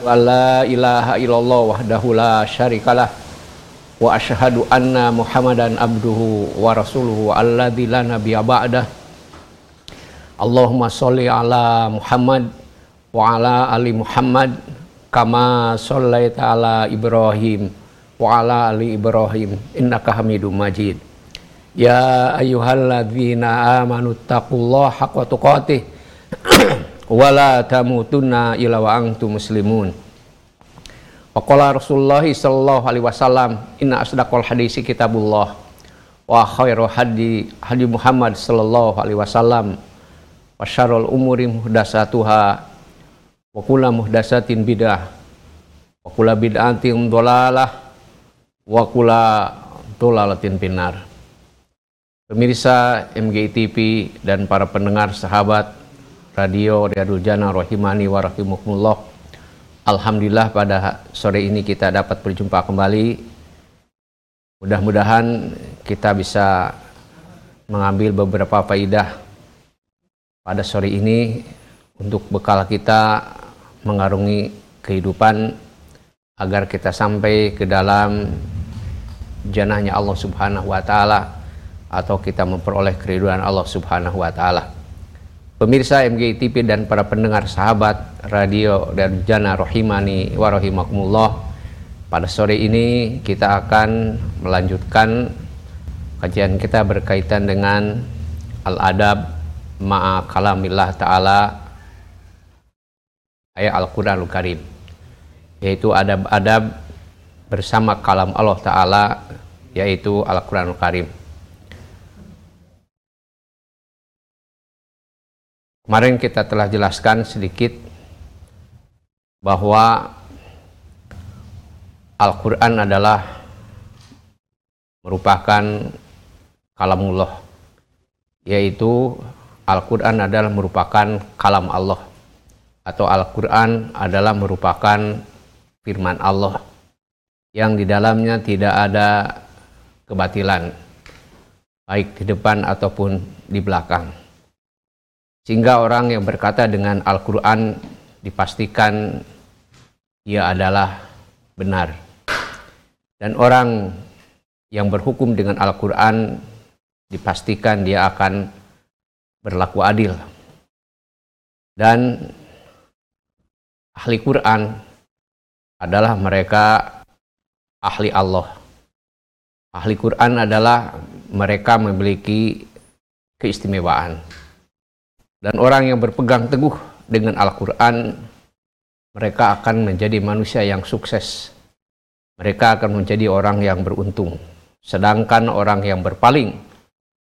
wa la ilaha illallah wahdahu la syarikalah wa asyhadu anna Muhammadan abduhu wa rasuluhu alladzi la nabiyya ba'dah. Allahumma sholli ala Muhammad wa ala ali Muhammad kama shallaita ala Ibrahim wa ala ali Ibrahim innaka Hamidum Majid. Ya ayyuhalladzina amanu taqullaha haqqa tuqatih wa la tamutunna illa wa antum muslimun. Waqala Rasulullah sallallahu alaihi wasallam, inna asdaqal hadisi kitabullah wa khairu hadi Muhammad sallallahu alaihi wasallam wa syarrul umuri muhdatsatuha wa kullu muhdatsatin bid'ah wa kullu bid'atin dhalalah wa kullu dhalalatin finnar. Pemirsa MGTV dan para pendengar sahabat Radio Riyadul Jannah rahimani wa rahimakumullah. Alhamdulillah pada sore ini kita dapat berjumpa kembali. Mudah-mudahan kita bisa mengambil beberapa faidah pada sore ini untuk bekal kita mengarungi kehidupan agar kita sampai ke dalam jannahnya Allah Subhanahu wa taala atau kita memperoleh keridhaan Allah Subhanahu wa taala. Pemirsa MGTV dan para pendengar sahabat Radio Darjana rahimani wa rahimakumullah. Pada sore ini kita akan melanjutkan kajian kita berkaitan dengan Al-Adab Ma'a Kalamillah Ta'ala ayat Al-Quranul Karim, yaitu adab-adab bersama kalam Allah Ta'ala yaitu Al-Quranul Karim. Kemarin kita telah jelaskan sedikit bahwa Al-Quran adalah merupakan kalamullah, yaitu Al-Quran adalah merupakan kalam Allah atau Al-Quran adalah merupakan firman Allah yang di dalamnya tidak ada kebatilan baik di depan ataupun di belakang. Sehingga orang yang berkata dengan Al-Quran dipastikan ia adalah benar. Dan orang yang berhukum dengan Al-Quran dipastikan dia akan berlaku adil. Dan ahli Quran adalah mereka ahli Allah. Ahli Quran adalah mereka memiliki keistimewaan. Dan orang yang berpegang teguh dengan Al-Quran, mereka akan menjadi manusia yang sukses. Mereka akan menjadi orang yang beruntung. Sedangkan orang yang berpaling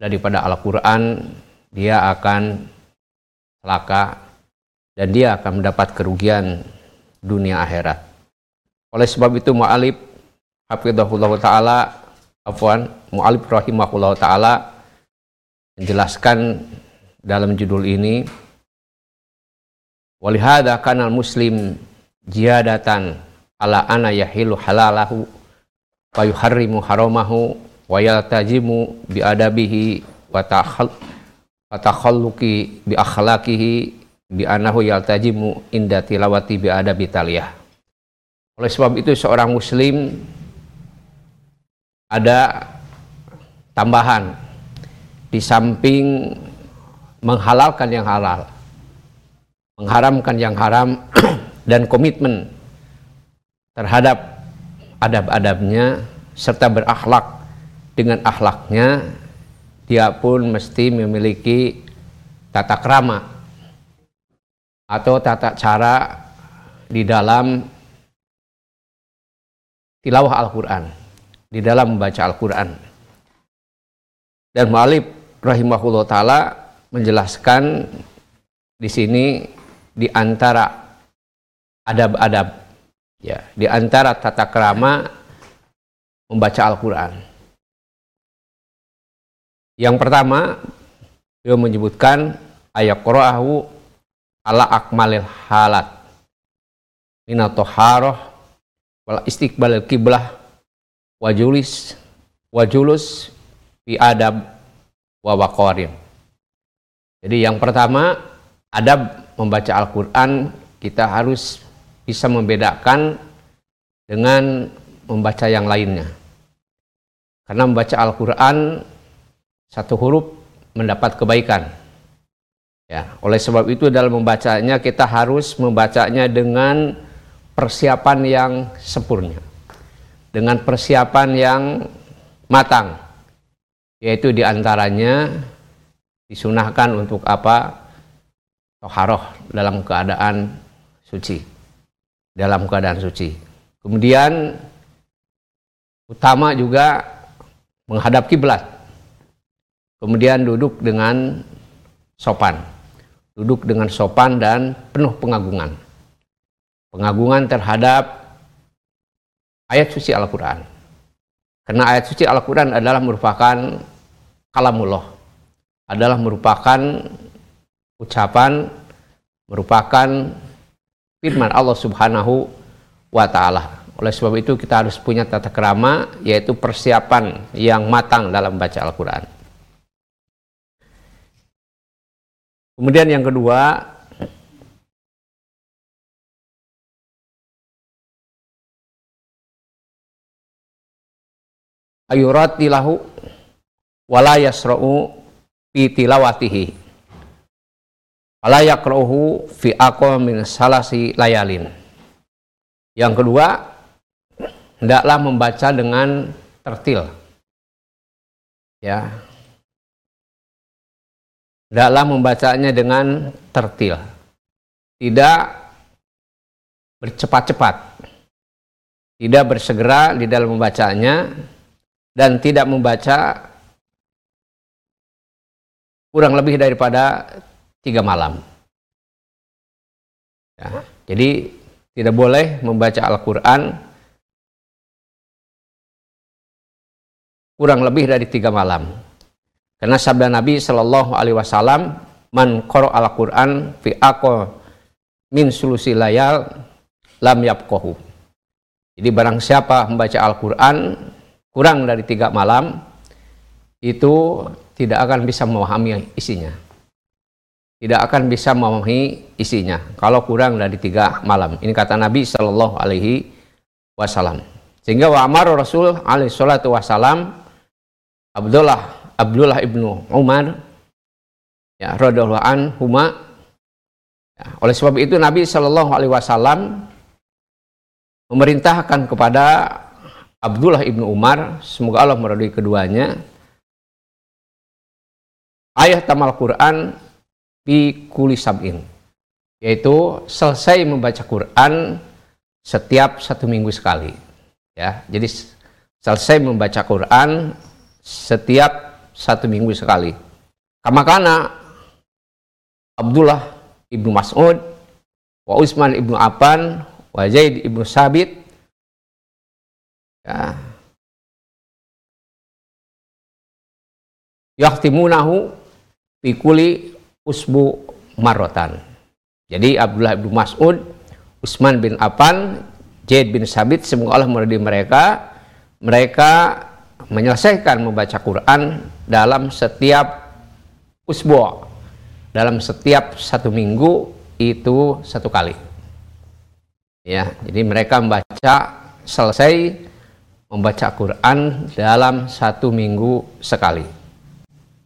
daripada Al-Quran, dia akan celaka dan dia akan mendapat kerugian dunia akhirat. Oleh sebab itu, mu'alif hafizahullah ta'ala, mu'alif rahimahullah ta'ala, menjelaskan dalam judul ini, walihada kanal muslim jihadatan ala ana yahilu halalahu wa yuharrimu haramahu wa yaltajimu biadabihi wa takhalluqi bi akhlaqihi bi anahu yaltajimu inda tilawati bi adabi taliyah. Oleh sebab itu seorang muslim ada tambahan di samping menghalalkan yang halal, mengharamkan yang haram, dan komitmen terhadap adab-adabnya serta berakhlak dengan akhlaknya, dia pun mesti memiliki tata krama atau tata cara di dalam tilawah Al-Quran, di dalam membaca Al-Quran. Dan mu'allif rahimahullah ta'ala menjelaskan di sini di antara adab-adab, ya, di antara tata krama membaca Al-Quran. Yang pertama, dia menyebutkan ayaqra'ahu ala akmalil halat minat taharah wal istiqbalil qiblah wajulus fi adab wa waqarin. Jadi yang pertama, adab membaca Al-Quran kita harus bisa membedakan dengan membaca yang lainnya. Karena membaca Al-Quran satu huruf mendapat kebaikan. Ya, oleh sebab itu dalam membacanya kita harus membacanya dengan persiapan yang sempurna, dengan persiapan yang matang, yaitu diantaranya disunahkan untuk apa? Toharoh, dalam keadaan suci, dalam keadaan suci. Kemudian utama juga menghadap kiblat, kemudian duduk dengan sopan, duduk dengan sopan dan penuh pengagungan, pengagungan terhadap ayat suci Al-Quran. Karena ayat suci Al-Quran adalah merupakan kalamullah, adalah merupakan ucapan, merupakan firman Allah Subhanahu wa Ta'ala. Oleh sebab itu kita harus punya tata kerama, yaitu persiapan yang matang dalam baca Al-Quran. Kemudian yang kedua, ayuratilahu wala yasra'u fi tilawatihi wala yakrohu fi aqamin salasi layalin. Yang kedua, hendaklah membaca dengan tertil. Ya. Hendaklah membacanya dengan tertil. Tidak bercepat-cepat. Tidak bersegera di dalam membacanya dan tidak membaca kurang lebih daripada 3 malam. Ya, jadi tidak boleh membaca Al-Quran kurang lebih dari 3 malam. Karena sabda Nabi Shallallahu Alaihi Wasallam, man qara Al-Quran fi aqo min sulusi layal lam yabqahu. Jadi barang siapa membaca Al-Quran kurang dari 3 malam, itu tidak akan bisa memahami isinya. Tidak akan bisa memahami isinya kalau kurang dari 3 malam. Ini kata Nabi Shallallahu Alaihi Wasallam. Sehingga wa amar Rasul Alaihi Salatu Wasallam Abdullah Ibnu Umar, ya, radhiyallahu anhuma. Ya, oleh sebab itu Nabi Shallallahu Alaihi Wasallam memerintahkan kepada Abdullah Ibnu Umar, semoga Allah meridhai keduanya, ayat tamal Quran bi kulli sab'in, yaitu selesai membaca Quran setiap 1 minggu sekali. Ya, jadi selesai membaca Quran setiap 1 minggu sekali. Kama kana Abdullah Ibnu Mas'ud wa Usman Ibnu Affan wa Zaid ibn Thabit, ya, yakhtimunahu bi kulli usbu marotan. Jadi Abdullah Ibnu Mas'ud, Usman bin Affan, Zaid bin Thabit, semoga Allah meridhai mereka menyelesaikan membaca Quran dalam setiap usbu, dalam setiap 1 minggu itu 1 kali. Ya, jadi mereka selesai membaca Quran dalam 1 minggu sekali.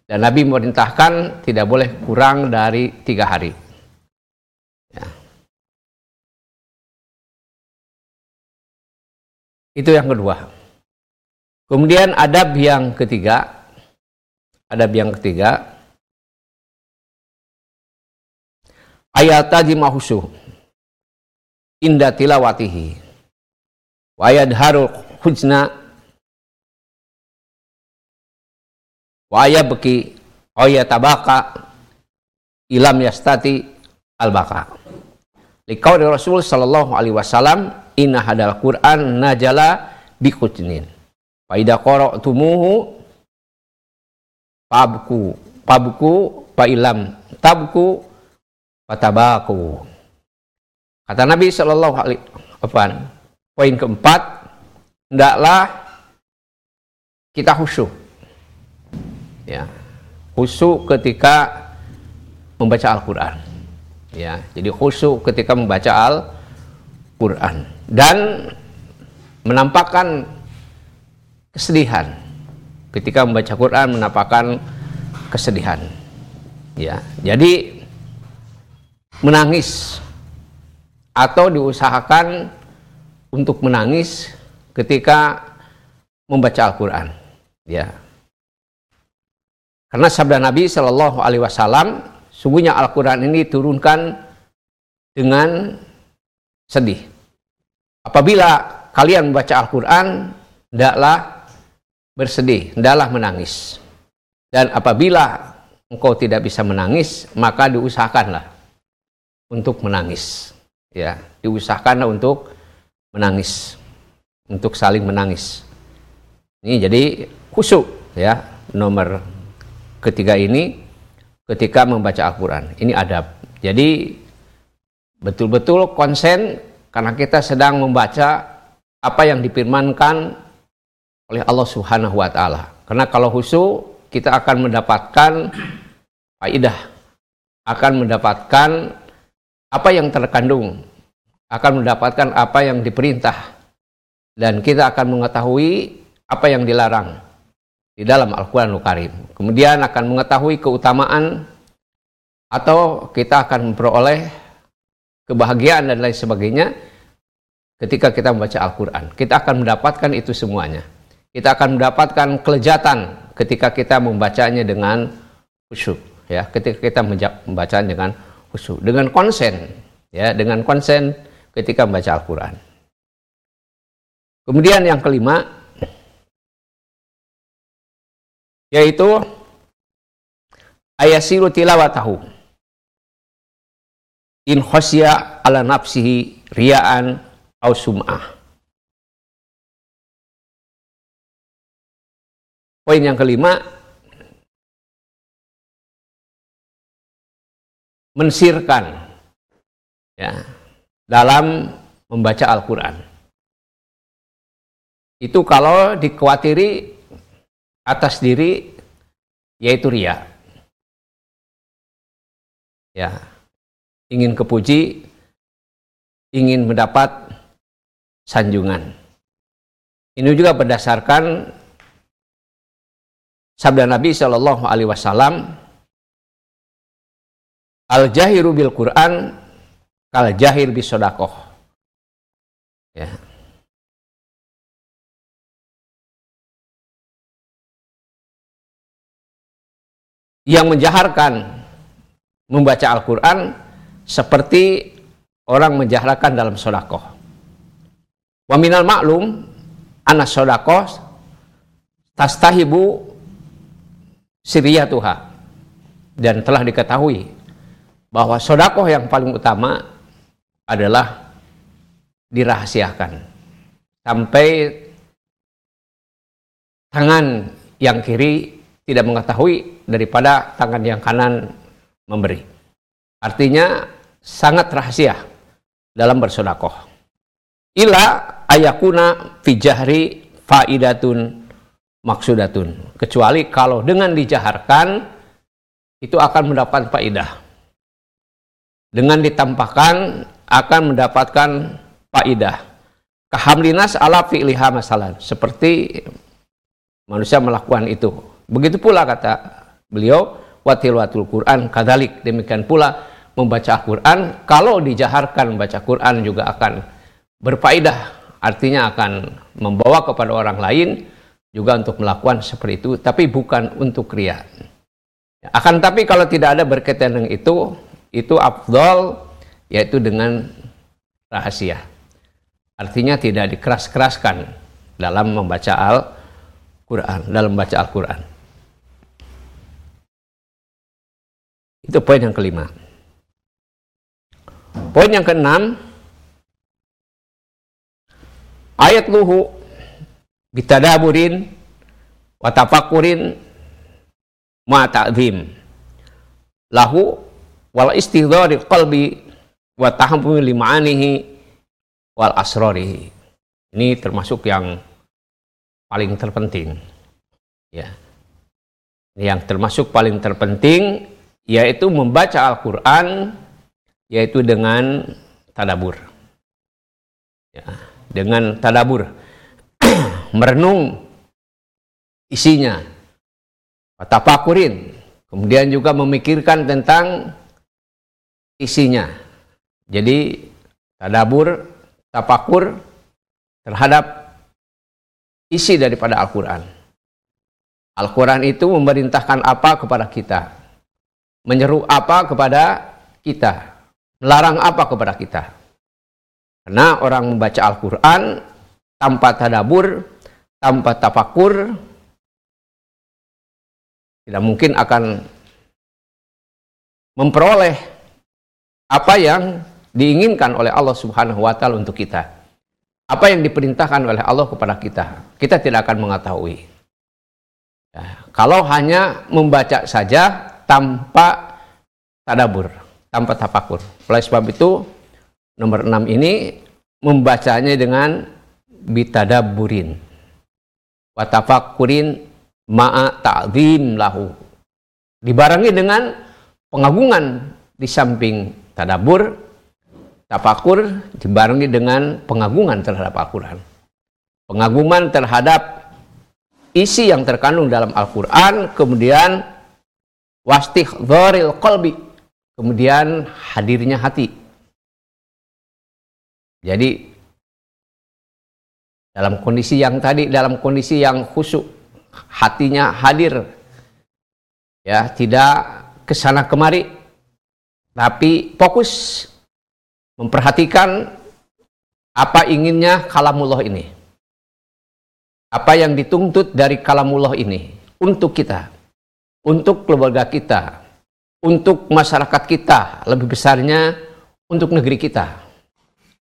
Dan Nabi memerintahkan tidak boleh kurang dari 3 hari. Ya. Itu yang kedua. Kemudian adab yang ketiga, ayatajimahusuh inda tilawatihi wa yadharul hujna waya beki oya tabaka ilam yastati albaka liqauli Rasul Sallallahu Alaihi Wasallam inna hadal Quran najala bikutinin fa idza qara'tumuhu pabku fa ilam tabku fatabaku. Kata Nabi Sallallahu Alaihi Wasallam, poin keempat, hendaklah kita khusyuk. Ya, khusyuk ketika membaca Al-Quran. Ya, jadi khusyuk ketika membaca Al Quran dan menampakkan kesedihan ketika membaca Quran, menampakkan kesedihan, ya. Jadi menangis atau diusahakan untuk menangis ketika membaca Al-Quran, ya. Karena sabda Nabi Shallallahu Alaihi Wasallam, sungguhnya Al-Quran ini diturunkan dengan sedih. Apabila kalian membaca Al-Quran, hendaklah bersedih, hendaklah menangis. Dan apabila engkau tidak bisa menangis, maka diusahakanlah untuk menangis, ya, diusahakanlah untuk menangis, untuk saling menangis. Ini jadi khusyuk, ya, nomor ketiga ini ketika membaca Al-Quran. Ini adab. Jadi betul-betul konsen karena kita sedang membaca apa yang difirmankan oleh Allah Subhanahu wa taala. Karena kalau khusyuk kita akan mendapatkan faidah, akan mendapatkan apa yang terkandung, akan mendapatkan apa yang diperintah, dan kita akan mengetahui apa yang dilarang di dalam Al-Quranul Karim. Kemudian akan mengetahui keutamaan atau kita akan memperoleh kebahagiaan dan lain sebagainya ketika kita membaca Al-Quran. Kita akan mendapatkan itu semuanya. Kita akan mendapatkan kelezatan ketika kita membacanya dengan khusyuk, ya, ketika kita membacanya dengan khusyuk, dengan konsen, ya, dengan konsen ketika membaca Al-Quran. Kemudian yang kelima yaitu ayasiru tilawatahu in khasya ala nafsihi ria'an aw sum'ah. Poin yang kelima, mensirkan, ya, dalam membaca Al-Quran. Itu kalau dikhawatiri atas diri, yaitu riya, ya, ingin kepuji, ingin mendapat sanjungan. Ini juga berdasarkan sabda Nabi Shallallahu Alaihi Wasallam, al-jahiru bil Quran kal jahir bis sodakoh, ya. Yang menjaharkan membaca Al-Quran seperti orang menjaharkan dalam sodakoh. Wa minal maklum anna sodakoh tastahibu siriyatuha. Dan telah diketahui bahwa sodakoh yang paling utama adalah dirahasiakan. Sampai tangan yang kiri tidak mengetahui daripada tangan yang kanan memberi. Artinya sangat rahasia dalam bersodakoh. Ila ayakuna fi jahri faidatun maksudatun. Kecuali kalau dengan dijaharkan itu akan mendapat faidah. Dengan ditampakkan akan mendapatkan faidah. Kahamlinas ala fi'liha masalah. Seperti manusia melakukan itu. Begitu pula kata beliau, watilwatul Quran kadalik, demikian pula membaca Al-Quran, kalau dijaharkan membaca Quran juga akan berfaedah, artinya akan membawa kepada orang lain juga untuk melakukan seperti itu, tapi bukan untuk riya. Akan tapi kalau tidak ada berkaitan dengan itu afdal, yaitu dengan rahasia. Artinya tidak dikeras-keraskan dalam membaca Al-Quran. Itu poin yang kelima. Poin yang keenam, ayat luhu bitadaburin watafakurin ma'ta'zim lahu wal istidhari qalbi watahamu lima'anihi wal asrarihi. Ini termasuk yang paling terpenting, ya. Yang termasuk paling terpenting yaitu membaca Al-Quran, yaitu dengan tadabur, ya, dengan tadabur, merenung isinya, tafakurin, kemudian juga memikirkan tentang isinya. Jadi tadabur, tafakur terhadap isi daripada Al-Quran. Al-Quran itu memerintahkan apa kepada kita, menyeru apa kepada kita, melarang apa kepada kita. Karena orang membaca Al-Quran tanpa tadabur, tanpa tafakur, tidak mungkin akan memperoleh apa yang diinginkan oleh Allah Subhanahu wa Ta'ala untuk kita, apa yang diperintahkan oleh Allah kepada kita. Kita tidak akan mengetahui. Ya, kalau hanya membaca saja tanpa tadabur, tanpa tafakur. Oleh sebab itu, nomor 6 ini membacanya dengan bitadaburin, watafakurin ma'a ta'zim lahu, dibarengi dengan pengagungan di samping tadabur, tafakur, dibarengi dengan pengagungan terhadap Al-Quran, pengagungan terhadap isi yang terkandung dalam Al-Quran, kemudian wastihdharil qalbi, kemudian hadirnya hati. Jadi dalam kondisi yang tadi, dalam kondisi yang khusyuk, hatinya hadir, ya, tidak kesana kemari, tapi fokus memperhatikan apa inginnya kalamullah ini, apa yang dituntut dari kalamullah ini untuk kita, untuk keluarga kita, untuk masyarakat kita, lebih besarnya untuk negeri kita.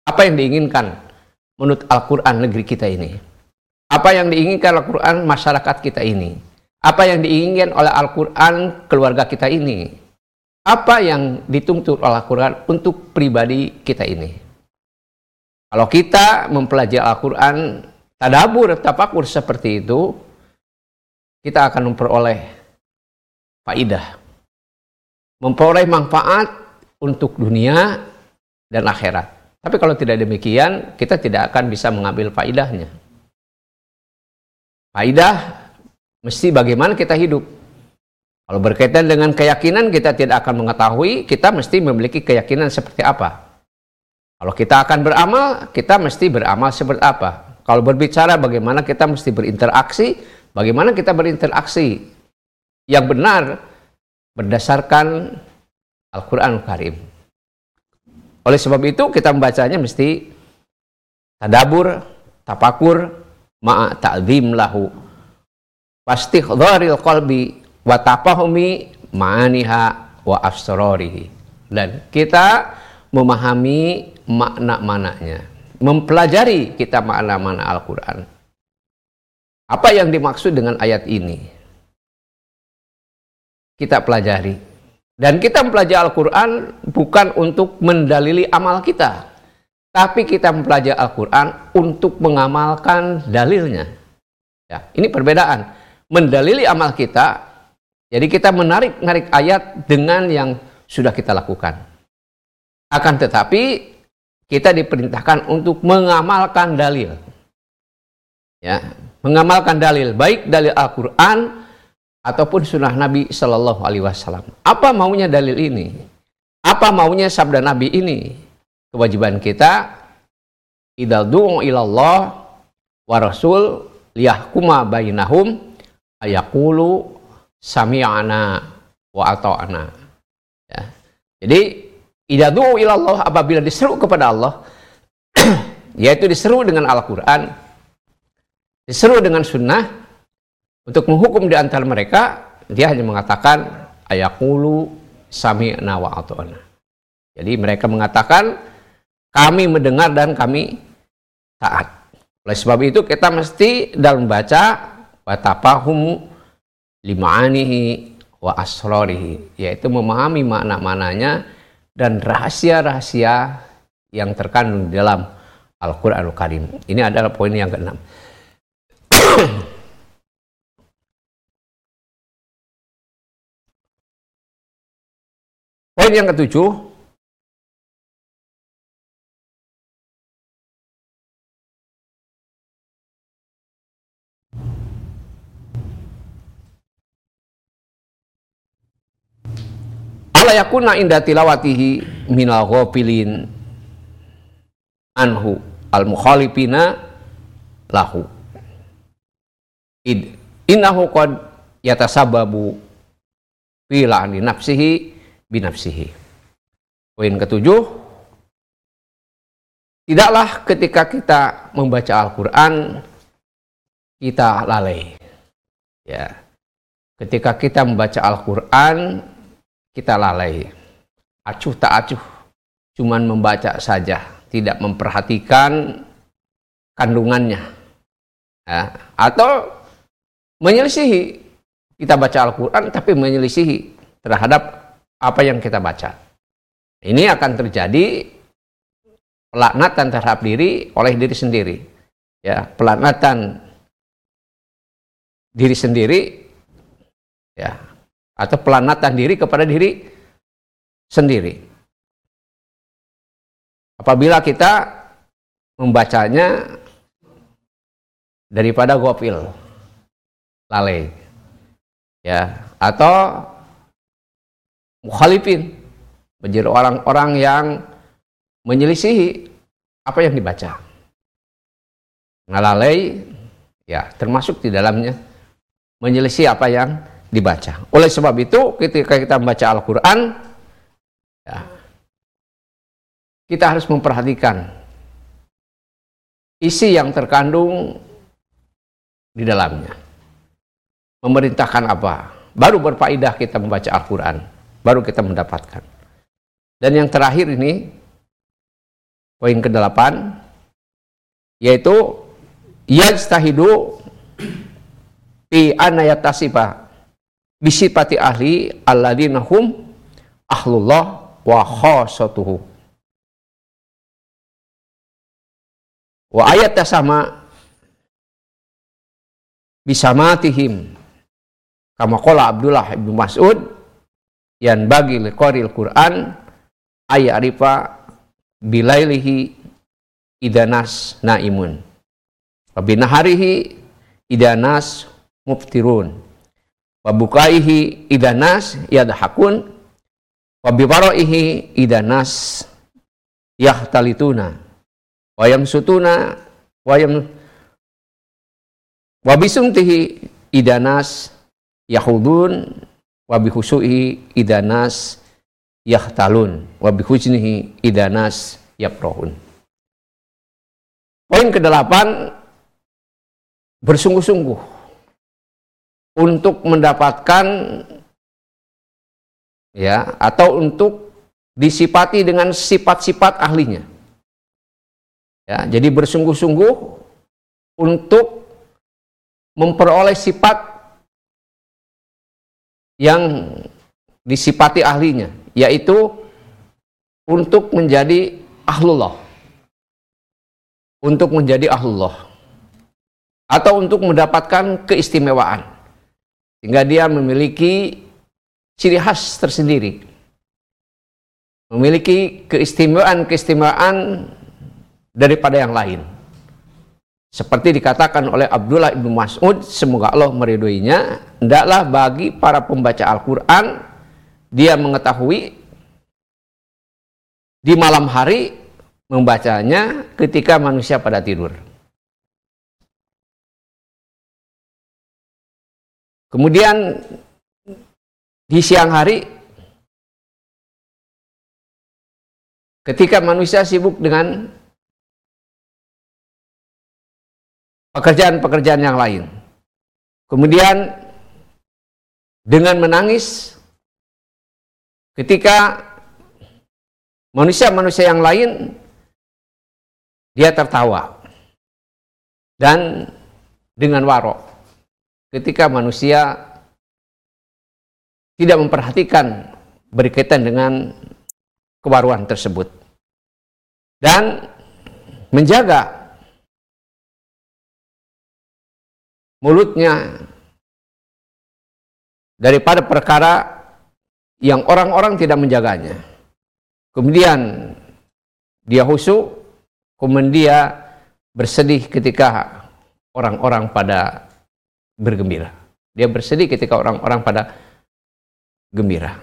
Apa yang diinginkan menurut Al-Quran negeri kita ini? Apa yang diinginkan Al-Quran masyarakat kita ini? Apa yang diinginkan oleh Al-Quran keluarga kita ini? Apa yang dituntut oleh Al-Quran untuk pribadi kita ini? Kalau kita mempelajari Al-Quran tadabur, tafakur seperti itu, kita akan memperoleh faidah, memperoleh manfaat untuk dunia dan akhirat. Tapi kalau tidak demikian, kita tidak akan bisa mengambil faidahnya. Faidah mesti bagaimana kita hidup. Kalau berkaitan dengan keyakinan, kita tidak akan mengetahui, kita mesti memiliki keyakinan seperti apa. Kalau kita akan beramal, kita mesti beramal seperti apa. Kalau berbicara, bagaimana kita mesti berinteraksi, bagaimana kita berinteraksi yang benar berdasarkan Al-Quranul Karim. Oleh sebab itu, kita membacanya mesti tadabur, tafakur, ma'a ta'zim lahu, wastighdharil qalbi, wa tafahumi ma'aniha wa asrarihi. Dan kita memahami makna-maknanya, mempelajari kita makna-makna Al-Quran. Apa yang dimaksud dengan ayat ini? Kita pelajari. Dan kita mempelajari Al-Quran bukan untuk mendalili amal kita, tapi kita mempelajari Al-Quran untuk mengamalkan dalilnya. Ya, ini perbedaan. Mendalili amal kita, jadi kita menarik-narik ayat dengan yang sudah kita lakukan. Akan tetapi, kita diperintahkan untuk mengamalkan dalil. Ya, mengamalkan dalil, baik dalil Al-Quran ataupun sunnah Nabi SAW. Apa maunya dalil ini? Apa maunya sabda Nabi ini? Kewajiban kita idza du'u ilallah wa rasul liyahkuma bainahum ayaqulu sami'ana wa ata'na. Ya. Jadi idza du'u ilallah, apabila diseru kepada Allah yaitu diseru dengan Al-Quran, diseru dengan sunnah untuk menghukum di antara mereka, dia hanya mengatakan ayaqulu sami'na wa ata'na. Jadi mereka mengatakan kami mendengar dan kami taat. Oleh sebab itu kita mesti dalam baca watafahum lima'anihi wa asrarihi, yaitu memahami makna-maknanya dan rahasia-rahasia yang terkandung dalam Al-Quranul Karim. Ini adalah poin yang ke-6. Poin yang ke-7, wala yakuna inda tilawatihi minal ghafilin anhu al mukhalifina lahu id innahu qad yatasababu fi la'ni nafsihi binafsihi. Poin ketujuh, tidaklah ketika kita membaca Al-Qur'an kita lalai. Ya. Ketika kita membaca Al-Qur'an, kita lalai. Acuh tak acuh, cuman membaca saja, tidak memperhatikan kandungannya. Ya. Atau menyelisihi, kita baca Al-Qur'an tapi menyelisihi terhadap apa yang kita baca. Ini akan terjadi pelaknatan terhadap diri oleh diri sendiri. Ya, pelaknatan diri sendiri, ya, atau pelanatan diri kepada diri sendiri. Apabila kita membacanya daripada gofil, lalai, ya, atau mukhalifin, menjadi orang-orang yang menyelisihi apa yang dibaca. Ngalalai, ya, termasuk di dalamnya menyelisih apa yang dibaca. Oleh sebab itu, ketika kita membaca Al-Quran, ya, kita harus memperhatikan isi yang terkandung di dalamnya. Memerintahkan apa? Baru berfaedah kita membaca Al-Quran, baru kita mendapatkan. Dan yang terakhir ini, poin ke-8, yaitu yajtahidu fi anayatasifa bisifati ahli alladzina hum ahlullah wa khasatuhu wa ayata sama bisamatihim kama qala Abdullah Ibnu Mas'ud yan bagi liqaril Qur'an ayarifa bilailihi idanas naimun wa binaharihi idanas muftirun wa bukaihi idanas yadhakun wa biwaraihi idanas yahtalituna wa yamsutuna wa bisumtihi idanas yahudun wa bihusuihi idanas yahtalun wa bihusnihi idanas yaprohun. Poin ke-8, bersungguh-sungguh untuk mendapatkan, ya, atau untuk disifati dengan sifat-sifat ahlinya. Ya, jadi bersungguh-sungguh untuk memperoleh sifat yang disifati ahlinya, yaitu untuk menjadi ahlullah. Untuk menjadi ahlullah. Atau untuk mendapatkan keistimewaan. Sehingga dia memiliki ciri khas tersendiri, memiliki keistimewaan-keistimewaan daripada yang lain. Seperti dikatakan oleh Abdullah Ibnu Mas'ud, semoga Allah meridhoinya, hendaklah bagi para pembaca Al-Quran dia mengetahui di malam hari membacanya ketika manusia pada tidur. Kemudian di siang hari ketika manusia sibuk dengan pekerjaan-pekerjaan yang lain. Kemudian dengan menangis ketika manusia-manusia yang lain dia tertawa. Dan dengan warok ketika manusia tidak memperhatikan berkaitan dengan kewaruan tersebut. Dan menjaga mulutnya daripada perkara yang orang-orang tidak menjaganya. Kemudian dia khusyuk, kemudian dia bersedih ketika orang-orang pada bergembira. Dia bersedih ketika orang-orang pada gembira.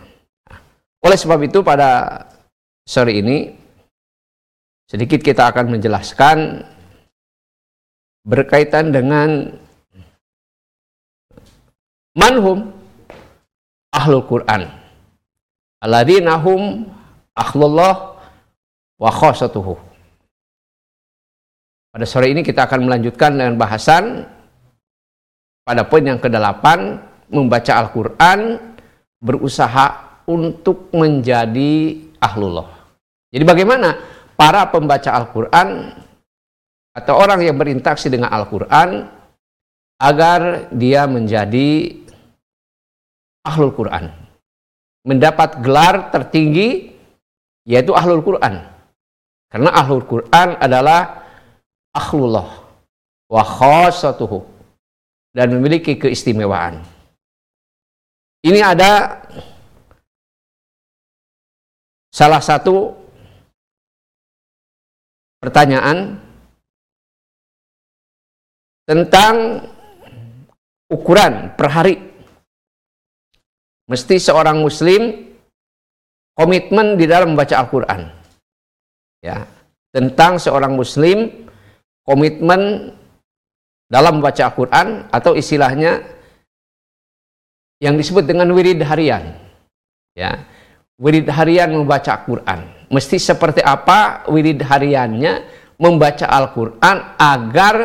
Oleh sebab itu pada sore ini sedikit kita akan menjelaskan berkaitan dengan manhum ahlul Quran. Alladzina hum ahlullah wa khosatuhu. Pada sore ini kita akan melanjutkan dengan bahasan pada poin yang ke-8, membaca Al-Quran, berusaha untuk menjadi ahlullah. Jadi bagaimana para pembaca Al-Quran atau orang yang berinteraksi dengan Al-Quran agar dia menjadi ahlul Quran, mendapat gelar tertinggi yaitu ahlul Quran. Karena ahlul Quran adalah ahlullah wa khosatuhu, dan memiliki keistimewaan. Ini ada salah satu pertanyaan tentang ukuran per hari. Mesti seorang muslim komitmen di dalam membaca Al-Quran. Ya, tentang seorang muslim komitmen dalam membaca Al-Quran, atau istilahnya yang disebut dengan wirid harian. Ya, wirid harian membaca Al-Quran. Mesti seperti apa wirid hariannya membaca Al-Quran agar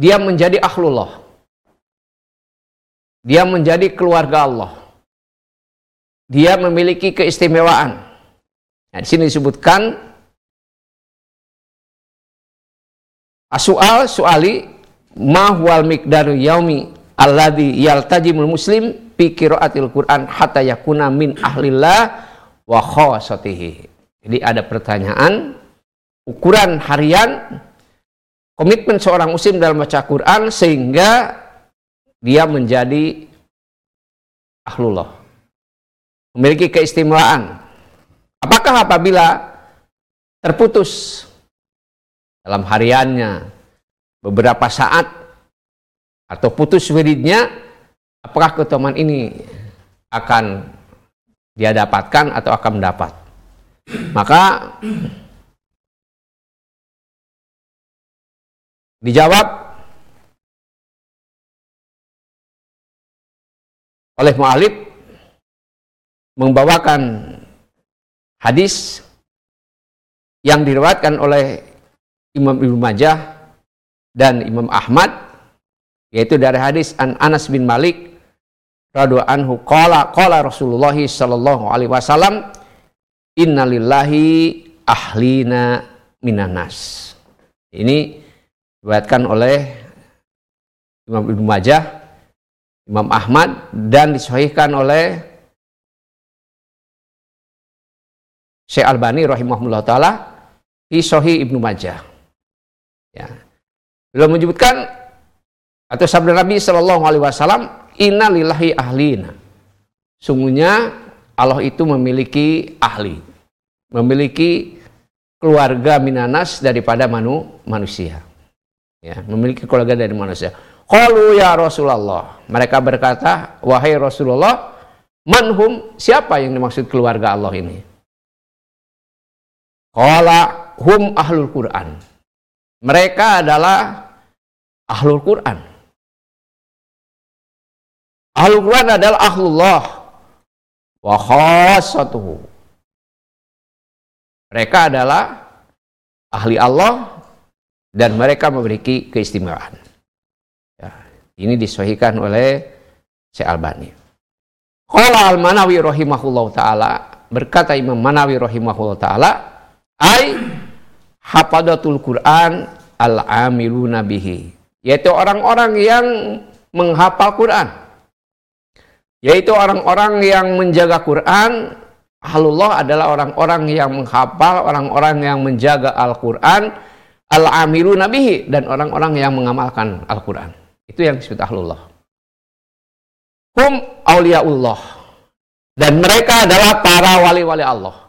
dia menjadi ahlullah. Dia menjadi keluarga Allah. Dia memiliki keistimewaan. Nah, di sini disebutkan as-su'al su'ali ma huwal miqdaru yaumi alladhi yaltajimul muslim fi qiraatil Qur'an hatta yakuna min ahlillah wa khosatihi. Jadi ada pertanyaan ukuran harian komitmen seorang muslim dalam baca Quran sehingga dia menjadi ahlullah, memiliki keistimewaan. Apakah apabila terputus dalam hariannya beberapa saat atau putus wiridnya, apakah keutamaan ini akan dia dapatkan atau akan mendapat? Maka dijawab oleh mu'allif membawakan hadis yang diriwayatkan oleh Imam Ibnu Majah dan Imam Ahmad, yaitu dari hadis Anas bin Malik radhiyallahu anhu qala qala Rasulullah sallallahu alaihi wasallam innalillahi ahlina minanas. Ini diriwayatkan oleh Imam Ibnu Majah, Imam Ahmad, dan disahihkan oleh Syekh Albani rahimahullah taala fi Sahih Ibnu Majah. Ya. Beliau menyebutkan atau sabda Nabi sallallahu alaihi wasallam, innalillahi ahlina. Sungguhnya Allah itu memiliki ahli, memiliki keluarga minanas daripada manusia. Ya, memiliki keluarga dari manusia. Qalu ya Rasulullah. Mereka berkata, wahai Rasulullah, manhum, siapa yang dimaksud keluarga Allah ini? Qala hum ahlul Quran. Mereka adalah ahlul Quran. Ahlul Quran adalah ahlullah wa khasatuhu. Mereka adalah ahli Allah dan mereka memiliki keistimewaan. Ya, ini disahihkan oleh Syekh Albani. Qala al-Manawi rahimahullahu taala, berkata Imam Manawi rahimahullahu taala, ai hafadatul Quran al-amiluna bihi, yaitu orang-orang yang menghafal Quran, yaitu orang-orang yang menjaga Quran. Ahlullah adalah orang-orang yang menghafal, orang-orang yang menjaga Al-Quran, al-amiluna bihi, dan orang-orang yang mengamalkan Al-Quran. Itu yang disebut ahlullah. Hum awliyaullah, dan mereka adalah para wali-wali Allah.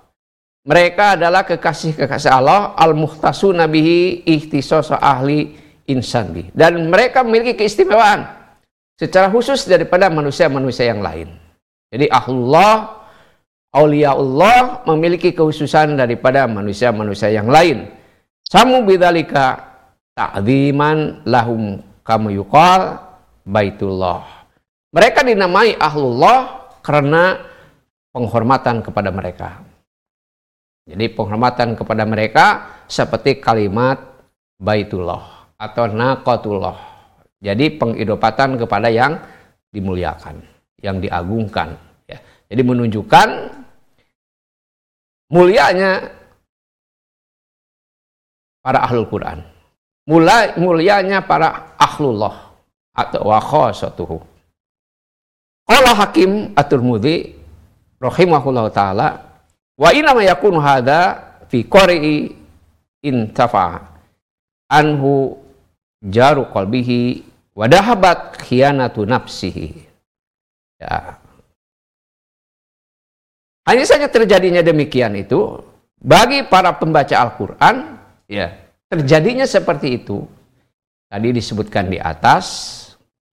Mereka adalah kekasih-kekasih Allah, al-muhtasuna bihi ihtisasa ahli insan bihi. Dan mereka memiliki keistimewaan secara khusus daripada manusia-manusia yang lain. Jadi ahlullah Auliaullah memiliki kehususan daripada manusia-manusia yang lain. Samu bidzalika ta'dhiman lahum kama yuqal Baitullah. Mereka dinamai Ahlullah karena penghormatan kepada mereka. Jadi penghormatan kepada mereka seperti kalimat Baitullah atau Naqatullah. Jadi pengidopatan kepada yang dimuliakan, yang diagungkan. Ya. Jadi menunjukkan mulianya para ahlul Quran, mulianya para ahlullah atau wakhosatuhu. Qala Hakim at-Tirmidzi rahimahullahu taala, wa inna ma yakunu hadza fi qari'i intafa anhu jaru qalbihi wa dahabat khiyanatu nafsihi. Ya. Hanya saja terjadinya demikian itu bagi para pembaca Al-Quran, ya, terjadinya seperti itu tadi disebutkan di atas,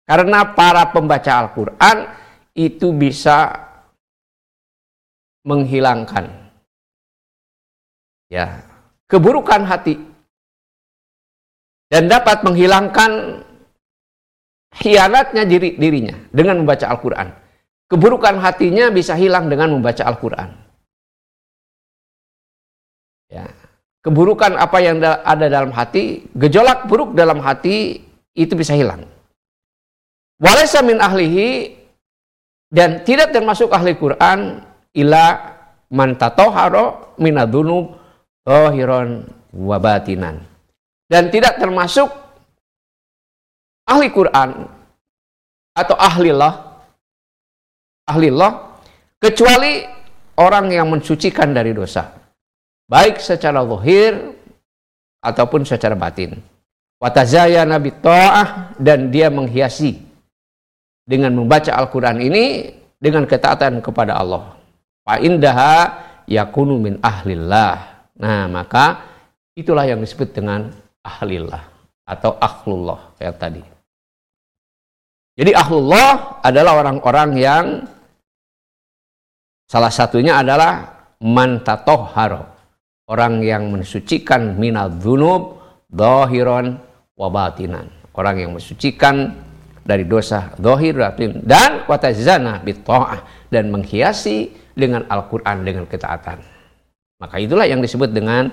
karena para pembaca Al-Quran itu bisa menghilangkan, ya, keburukan hati dan dapat menghilangkan khianatnya dirinya dengan membaca Al-Quran. Keburukan hatinya bisa hilang dengan membaca Al-Quran. Ya. Keburukan apa yang ada dalam hati, gejolak buruk dalam hati, itu bisa hilang. Walaysa min ahlihi, dan tidak termasuk ahli Quran, ila man tatoharo minadunub tohiron wabatinan. Dan tidak termasuk ahli Quran atau ahlillah, kecuali orang yang mensucikan dari dosa, baik secara zahir ataupun secara batin. Wa tazayyana bitta'ah, dan dia menghiasi dengan membaca Al-Qur'an ini dengan ketaatan kepada Allah. Fa indaha yakunu min ahlillah. Nah, maka itulah yang disebut dengan ahlillah atau ahlullah kayak tadi. Jadi ahlullah adalah orang-orang yang salah satunya adalah man tatohharo, orang yang mensucikan minadz-dzunub dhahiran wa batinan, orang yang mensucikan dari dosa dhahir batin, dan watazana bitta'ah, dan menghiasi dengan Al-Qur'an dengan ketaatan. Maka itulah yang disebut dengan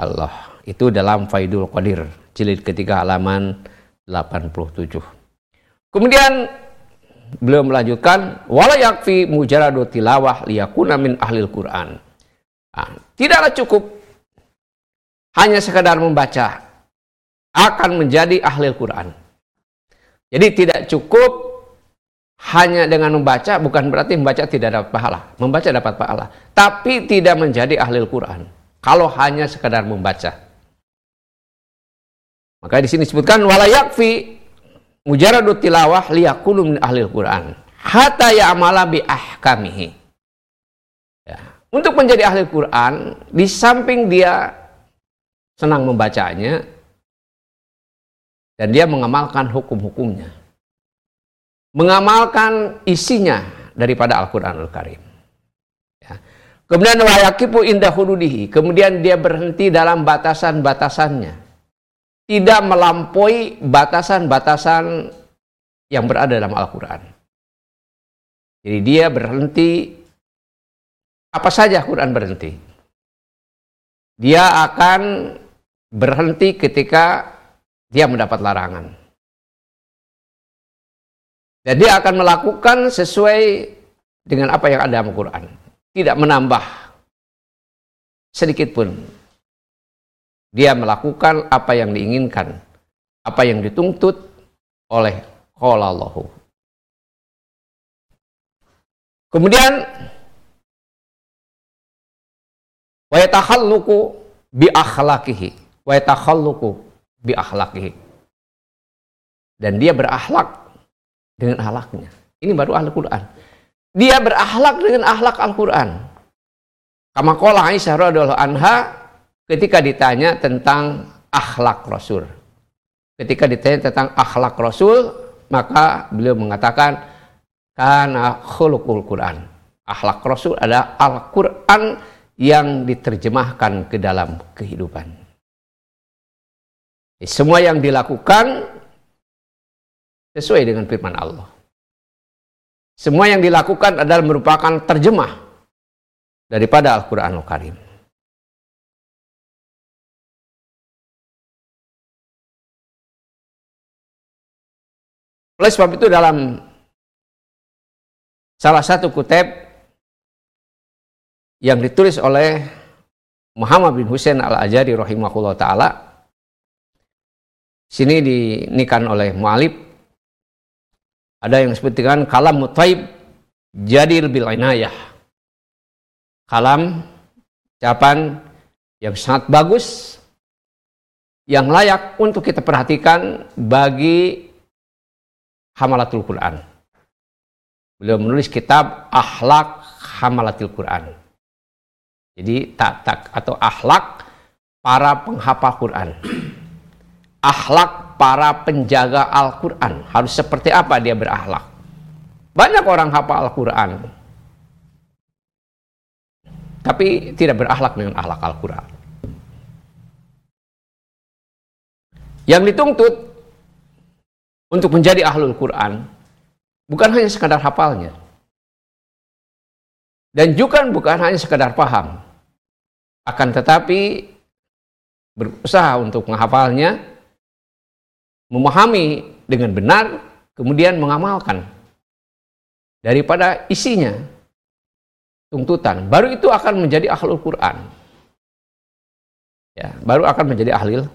Allah. Itu dalam Faidul Qadir jilid ketiga halaman 87. Kemudian beliau melanjutkan, wala yakfi mujaradu tilawah liyakuna min ahlil Quran. Nah, tidaklah cukup hanya sekadar membaca akan menjadi ahlil Quran. Jadi tidak cukup hanya dengan membaca, bukan berarti membaca tidak dapat pahala. Membaca dapat pahala, tapi tidak menjadi ahlil Quran kalau hanya sekadar membaca. Maka di sini disebutkan wala yakfi mujaradu tilawah liyakunu min ahlil Quran hatta ya'mala bi ahkamihi. Ya. Untuk menjadi ahli Quran, di samping dia senang membacanya dan dia mengamalkan hukum-hukumnya, mengamalkan isinya daripada Al-Qur'anul Karim. Ya. Kemudian wa yaqifu inda hududihi, kemudian dia berhenti dalam batasan-batasannya. Tidak melampaui batasan-batasan yang berada dalam Al-Quran. Jadi dia berhenti, apa saja Quran berhenti. Dia akan berhenti ketika dia mendapat larangan. Jadi dia akan melakukan sesuai dengan apa yang ada dalam Quran. Tidak menambah sedikit pun. Dia melakukan apa yang diinginkan, apa yang dituntut oleh Allah. Kemudian wa yatakhalluqu bi akhlaqihi, dan dia berakhlak dengan akhlaknya. Ini baru ahli Quran. Dia berakhlak dengan akhlak Al-Quran. Kama qala Aisyah radhiyallahu anha ketika ditanya tentang akhlak Rasul. Maka beliau mengatakan kana khuluqul Quran. Akhlak Rasul adalah Al-Quran yang diterjemahkan ke dalam kehidupan. Semua yang dilakukan sesuai dengan firman Allah. Semua yang dilakukan adalah merupakan terjemah daripada Al-Quranul Karim. Oleh sebab itu dalam salah satu kutub yang ditulis oleh Muhammad bin Husain al-Ajari rahimahullah ta'ala, sini dinikan oleh mu'alib, ada yang sebutkan kalam mutaib jadil bil inayah. Kalam, ucapan yang sangat bagus, yang layak untuk kita perhatikan bagi hamalatul Quran. Beliau menulis kitab Akhlak Hamalatul Quran. Jadi tak atau akhlak para penghafal Quran. Akhlak para penjaga Al-Quran harus seperti apa dia berakhlak. Banyak orang hafal Al-Quran tapi tidak berakhlak dengan akhlak Al-Quran. Yang dituntut untuk menjadi ahlul Quran bukan hanya sekadar hafalnya dan juga bukan hanya sekadar paham, akan tetapi berusaha untuk menghafalnya, memahami dengan benar, kemudian mengamalkan daripada isinya, tuntutan. Baru itu akan menjadi ahlul Quran. Ya, baru akan menjadi ahlul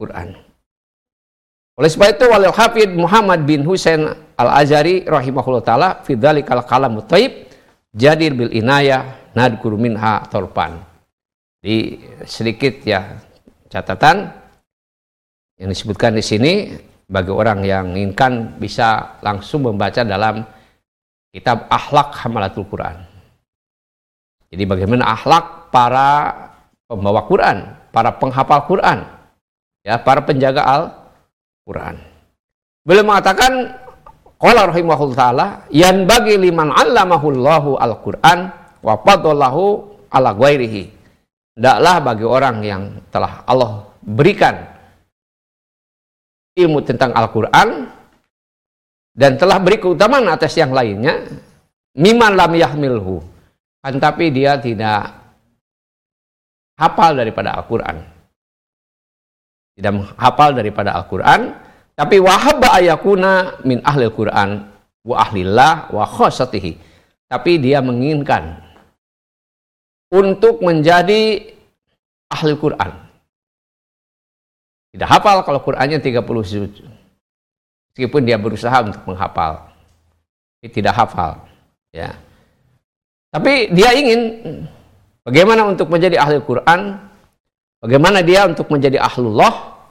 Quran. Oleh sebab itu, walil hafid Muhammad bin Husain al-Ajari rahimahullah ta'ala fi dhalikal kalam mutaib jadir bil inayah nadkur minha torpan. Di sedikit ya catatan yang disebutkan di sini, bagi orang yang inginkan bisa langsung membaca dalam kitab Akhlak Hamalatul Quran. Jadi bagaimana akhlak para pembawa Quran, para penghafal Quran, ya, para penjaga Al-Quran. Beliau mengatakan, qala rahimahullahu taala, yan bagi liman 'allamahullahu al-Quran wa fadallahu 'ala ghairihi. Hendaklah bagi orang yang telah Allah berikan ilmu tentang Al-Quran dan telah beri keutamaan atas yang lainnya, miman lam yahmilhu, kan tapi dia tidak hafal daripada Al-Quran, tidak hafal daripada Al-Quran, tapi wahabba ayakuna min ahli Al-Quran wa ahlillah wa khosatihi, tapi dia menginginkan untuk menjadi ahli Al-Quran. Tidak hafal kalau Qur'annya 30 juz. Meskipun dia berusaha untuk menghafal. Dia tidak hafal. Ya. Tapi dia ingin bagaimana untuk menjadi ahli Qur'an, bagaimana dia untuk menjadi ahlullah,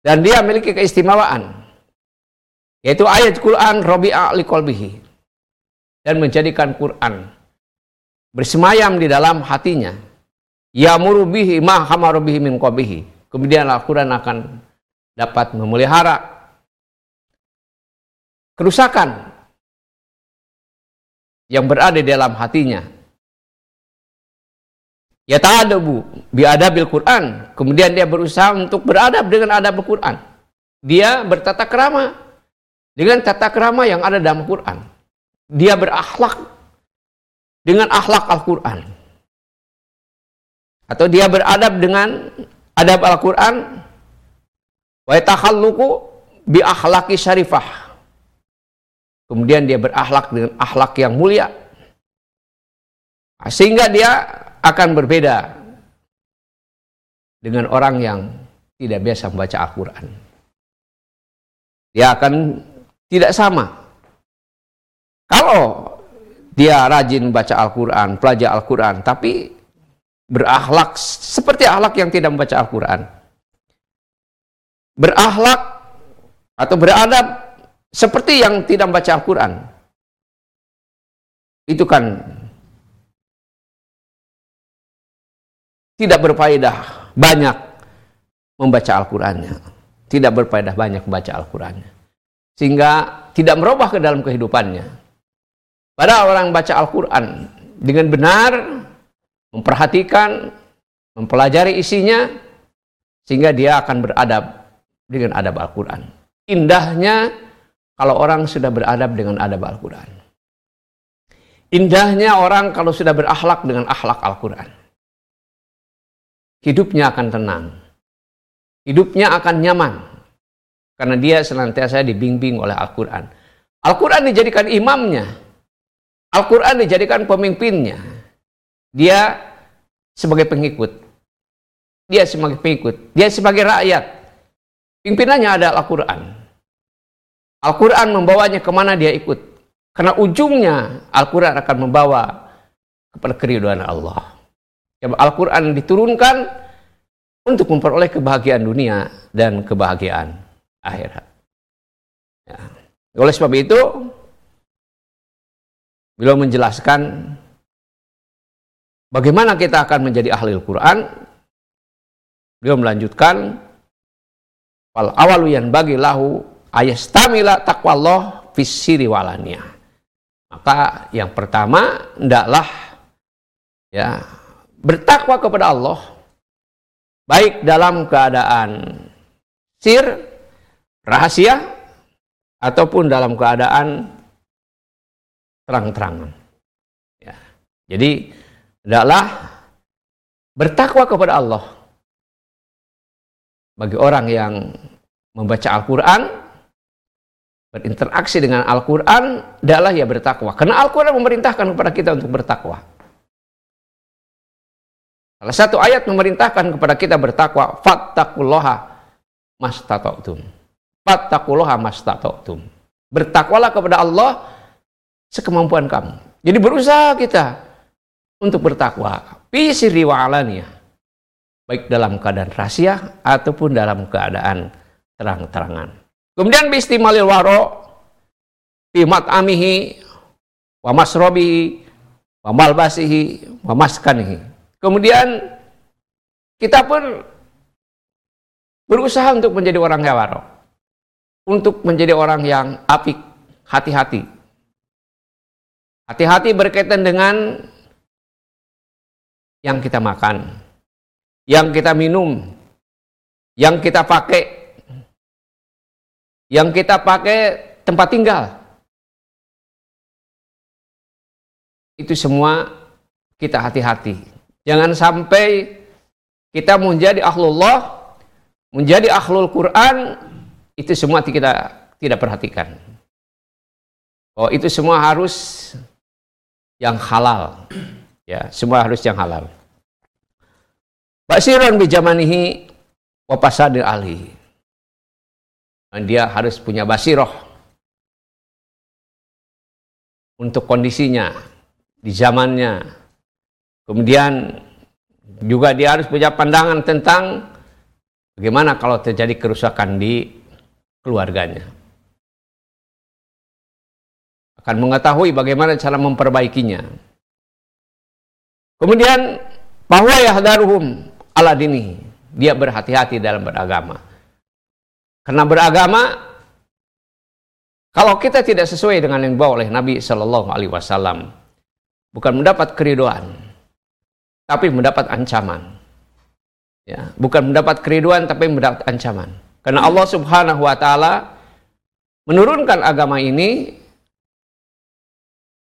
dan dia memiliki keistimewaan. Yaitu ayat Qur'an rabi'a liqalbihi, dan menjadikan Qur'an bersemayam di dalam hatinya. Ya murubihi ma hamarubihi min qabihi. Kemudian Al-Quran akan dapat memelihara kerusakan yang berada di dalam hatinya. Ya ta'adabu bi'adabil Quran. Kemudian dia berusaha untuk beradab dengan adab Al-Quran. Dia bertata kerama dengan tata kerama yang ada dalam Quran. Dia berakhlak dengan akhlak Al-Quran. Atau dia beradab dengan adab Al-Quran, wa takhalluqu bi akhlaqi syarifah. Kemudian dia berakhlak dengan akhlak yang mulia. Sehingga dia akan berbeda dengan orang yang tidak biasa membaca Al-Quran. Dia akan tidak sama. Kalau dia rajin baca Al-Quran, pelajar Al-Quran, tapi berakhlak seperti akhlak yang tidak membaca Al-Quran, berakhlak atau beradab seperti yang tidak membaca Al-Quran, itu kan tidak berfaedah banyak membaca Al-Qurannya, tidak berfaedah banyak membaca Al-Qurannya, sehingga tidak merubah ke dalam kehidupannya, Padahal orang baca Al-Quran dengan benar, memperhatikan, mempelajari isinya, sehingga dia akan beradab dengan adab Al-Quran. Indahnya kalau orang sudah beradab dengan adab Al-Quran. Indahnya orang kalau sudah berakhlak dengan akhlak Al-Quran. Hidupnya akan tenang. Hidupnya akan nyaman. Karena dia senantiasa dibimbing oleh Al-Quran. Al-Quran dijadikan imamnya. Al-Quran dijadikan pemimpinnya. Dia sebagai pengikut. Dia sebagai pengikut. Dia sebagai rakyat. Pimpinannya ada Al-Quran. Al-Quran membawanya kemana dia ikut. Karena ujungnya Al-Quran akan membawa kepada keridhaan Allah. Al-Quran diturunkan untuk memperoleh kebahagiaan dunia dan kebahagiaan akhirat. Ya. Oleh sebab itu, beliau menjelaskan bagaimana kita akan menjadi ahli Al-Quran. Beliau melanjutkan, fal awalu yanbaghi lahu ayastamila taqwallah fis sirri wal alaniyah. Maka yang pertama hendaklah ya bertakwa kepada Allah baik dalam keadaan sir, rahasia, ataupun dalam keadaan terang-terangan. Ya. Jadi adalah bertakwa kepada Allah. Bagi orang yang membaca Al-Quran, berinteraksi dengan Al-Quran, adalah ya bertakwa. Karena Al-Quran memerintahkan kepada kita untuk bertakwa. Salah satu ayat memerintahkan kepada kita bertakwa. Fattaqullaha mastata'tum. Fattaqullaha mastata'tum. Bertakwalah kepada Allah sekemampuan kamu. Jadi berusaha kita untuk bertakwa. Fi sirri wa alaniyah. Baik dalam keadaan rahasia ataupun dalam keadaan terang-terangan. Kemudian bi istimalil waro fi mat'amihi wa masrobihi wa malbasihi wa maskanihi. Kemudian kita pun berusaha untuk menjadi orang yang waro. Untuk menjadi orang yang apik, hati-hati. Hati-hati berkaitan dengan yang kita makan, yang kita minum, yang kita pakai, tempat tinggal. Itu semua kita hati-hati. Jangan sampai kita menjadi ahlullah, menjadi ahlul Quran, itu semua kita tidak perhatikan. Oh, itu semua harus yang halal, ya, semua harus yang halal. Basiron bijamanihi wa fasadil ali. Dia harus punya basiroh untuk kondisinya di zamannya. Kemudian juga dia harus punya pandangan tentang bagaimana kalau terjadi kerusakan di keluarganya. Akan mengetahui bagaimana cara memperbaikinya. Kemudian bahwa yahdaruhum ala dinihi, dia berhati-hati dalam beragama. Karena beragama kalau kita tidak sesuai dengan yang dibawa oleh Nabi sallallahu alaihi wasallam, bukan mendapat keridhaan, tapi mendapat ancaman. Ya, bukan mendapat keridhaan tapi mendapat ancaman. Karena Allah Subhanahu wa taala menurunkan agama ini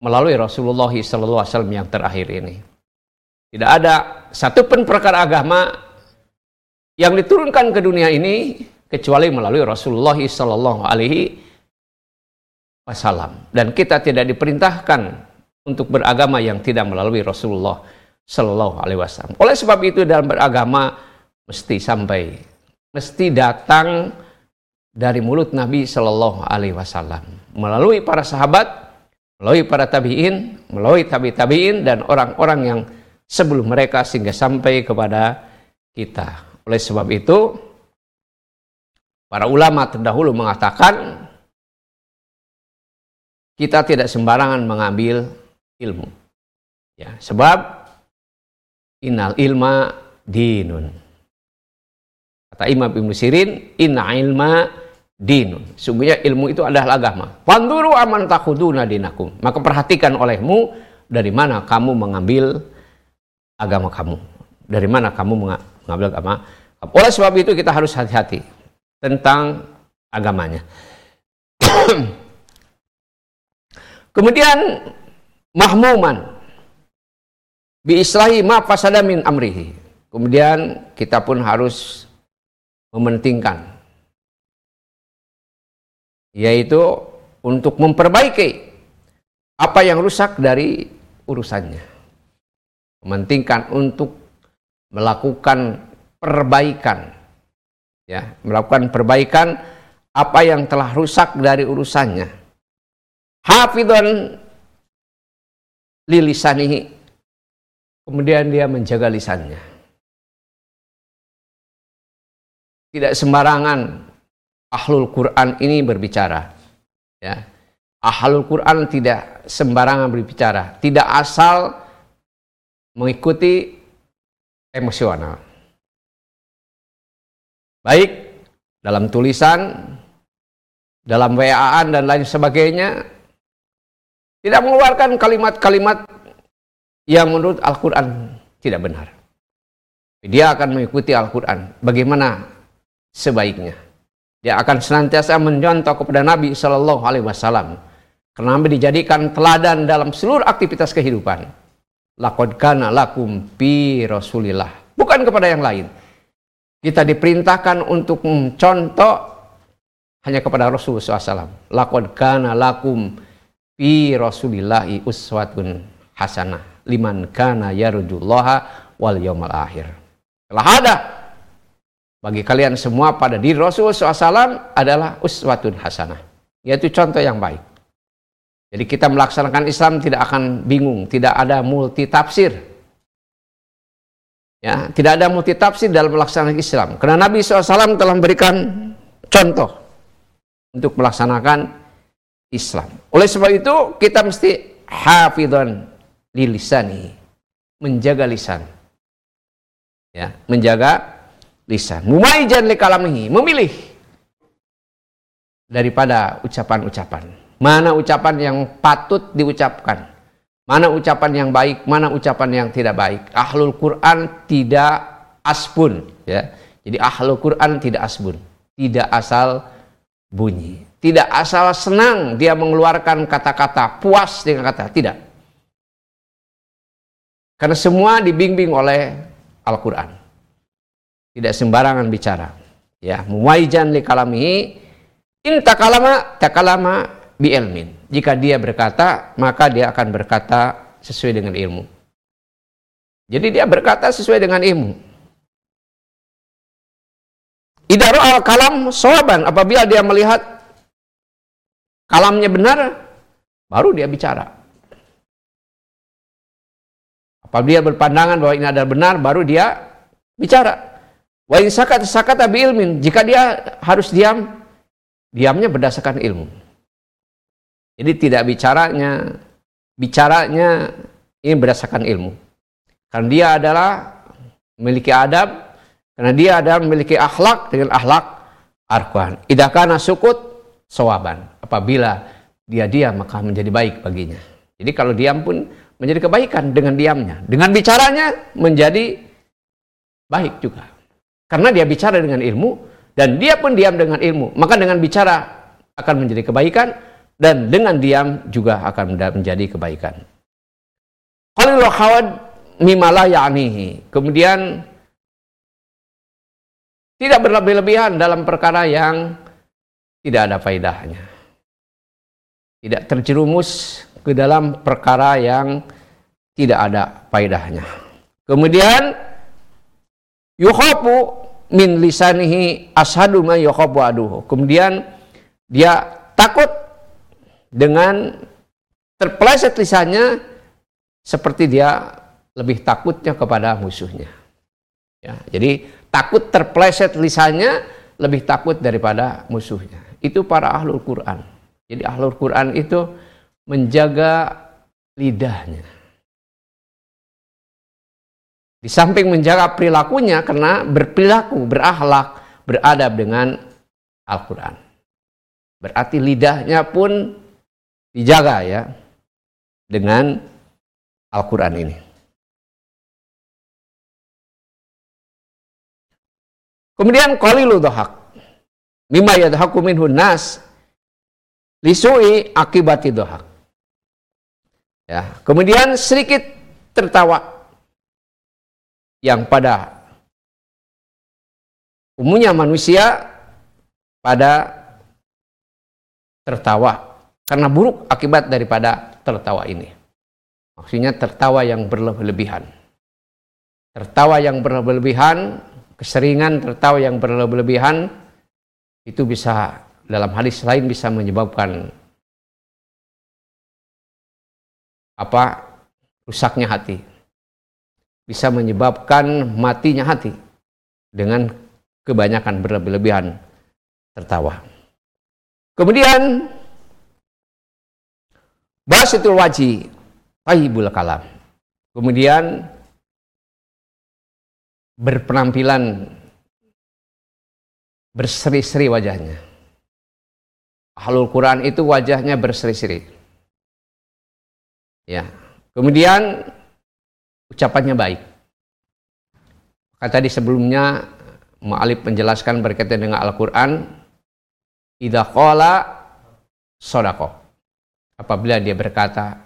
melalui Rasulullah sallallahu alaihi wasallam yang terakhir ini. Tidak ada satu pun perkara agama yang diturunkan ke dunia ini kecuali melalui Rasulullah sallallahu alaihi wasallam, dan kita tidak diperintahkan untuk beragama yang tidak melalui Rasulullah sallallahu alaihi wasallam. Oleh sebab itu dalam beragama mesti datang dari mulut Nabi sallallahu alaihi wasallam, melalui para sahabat, melalui para tabi'in, melalui tabi'in, dan orang-orang yang sebelum mereka sehingga sampai kepada kita. Oleh sebab itu, para ulama terdahulu mengatakan, kita tidak sembarangan mengambil ilmu. Ya, sebab, innal ilma dinun. Kata Imam Ibnu Sirin, inna ilma dinun. Sungguhnya ilmu itu adalah agama. Fanduru aman takhuduna dinakum. Maka perhatikan olehmu dari mana kamu mengambil agama kamu. Dari mana kamu mengambil agama. Oleh sebab itu kita harus hati-hati tentang agamanya. Kemudian mahmuman bi islahi ma fasada min amrihi. Kemudian kita pun harus mementingkan, yaitu untuk memperbaiki apa yang rusak dari urusannya. Mementingkan untuk melakukan perbaikan. Ya, melakukan perbaikan apa yang telah rusak dari urusannya. Hafidhon lilisanihi. Kemudian dia menjaga lisannya. Tidak sembarangan Ahlul Quran ini berbicara, ya. Ahlul Quran tidak sembarangan berbicara, tidak asal mengikuti emosional. Baik dalam tulisan, dalam WA-an dan lain sebagainya, tidak mengeluarkan kalimat-kalimat yang menurut Al-Quran tidak benar. Dia akan mengikuti Al-Quran. Bagaimana sebaiknya? Dia akan senantiasa mencontoh kepada Nabi Shallallahu Alaihi Wasallam. Karena Nabi dijadikan teladan dalam seluruh aktivitas kehidupan. Laqad kana lakum fi Rasulillah. Bukan kepada yang lain. Kita diperintahkan untuk mencontoh hanya kepada Rasul SAW. Laqad kana lakum fi Rasulillahi uswatun hasanah liman kana yarjullaha wal yawmal akhir. Telah ada bagi kalian semua pada diri Rasul SAW adalah uswatun hasanah, yaitu contoh yang baik. Jadi kita melaksanakan Islam tidak akan bingung, tidak ada multitafsir. Ya, tidak ada multitafsir dalam melaksanakan Islam. Karena Nabi SAW telah memberikan contoh untuk melaksanakan Islam. Oleh sebab itu kita mesti hafidhan lilisani, menjaga lisan. Ya, menjaga lisan. Mumayyijan likalamihi, memilih daripada ucapan-ucapan. Mana ucapan yang patut diucapkan, mana ucapan yang baik, mana ucapan yang tidak baik. Ahlul Quran tidak asbun, ya. Jadi Ahlul Quran tidak asbun, tidak asal bunyi, tidak asal senang dia mengeluarkan kata-kata, puas dengan kata, tidak. Karena semua dibimbing oleh Al-Quran. Tidak sembarangan bicara, ya. Muwaijan li kalamihi, inta kalama takalama bi ilmin. Jika dia berkata, maka dia akan berkata sesuai dengan ilmu. Jadi dia berkata sesuai dengan ilmu. Idza ra'al kalam shawaban, apabila dia melihat kalamnya benar, baru dia bicara. Apabila dia berpandangan bahwa ini adalah benar, baru dia bicara. Wa in sakata bi ilmin, jika dia harus diam, diamnya berdasarkan ilmu. Jadi tidak bicaranya ini berdasarkan ilmu. Karena dia adalah memiliki adab, karena dia adalah memiliki akhlak, dengan akhlak arkan. Idza kana sukut sawaban, apabila dia diam maka menjadi baik baginya. Jadi kalau diam pun menjadi kebaikan dengan diamnya, dengan bicaranya menjadi baik juga. Karena dia bicara dengan ilmu dan dia pun diam dengan ilmu, maka dengan bicara akan menjadi kebaikan dan dengan diam juga akan menjadi kebaikan. Qalilul khawad mimma la ya'nihi. Kemudian tidak berlebih-lebihan dalam perkara yang tidak ada faedahnya. Tidak terjerumus ke dalam perkara yang tidak ada faedahnya. Kemudian yukhafu min lisanihi ashadu ma yukhafu aduhu. Kemudian dia takut dengan terpeleset lisannya seperti dia lebih takutnya kepada musuhnya. Ya, jadi takut terpeleset lisannya lebih takut daripada musuhnya. Itu para Ahlul Quran. Jadi Ahlul Quran itu menjaga lidahnya. Di samping menjaga perilakunya, karena berperilaku, berakhlak, beradab dengan Al-Quran. Berarti lidahnya pun dijaga ya dengan Al-Quran ini. Kemudian qalilu dhahak mimma yadhaku minhu nas lisui akibati dhahak. Ya, kemudian sedikit tertawa yang pada umumnya manusia pada tertawa karena buruk akibat daripada tertawa ini. Maksudnya tertawa yang berlebihan. Tertawa yang berlebihan, keseringan tertawa yang berlebihan itu bisa dalam hadis lain bisa menyebabkan rusaknya hati. Bisa menyebabkan matinya hati dengan kebanyakan berlebihan tertawa. Kemudian basitul wajhi tayyibul kalam. Kemudian berpenampilan berseri-seri wajahnya. Ahlul Quran itu wajahnya berseri-seri. Ya. Kemudian ucapannya baik. Kata tadi sebelumnya mu'allif menjelaskan berkaitan dengan Al-Quran, idza qala shadaqah. Apabila dia berkata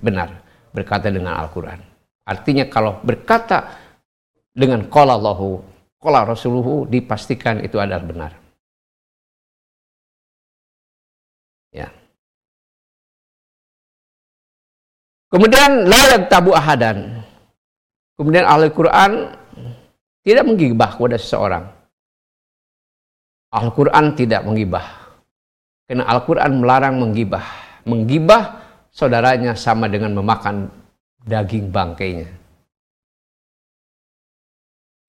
benar, berkata dengan Al-Quran. Artinya kalau berkata dengan qala Allahu qala rasuluhu dipastikan itu adalah benar. Ya. Kemudian la yaktabu ahadan. Kemudian Al-Quran tidak menggibah kepada seseorang. Al-Quran tidak menggibah. Karena Al-Quran melarang menggibah. Menggibah saudaranya sama dengan memakan daging bangkainya.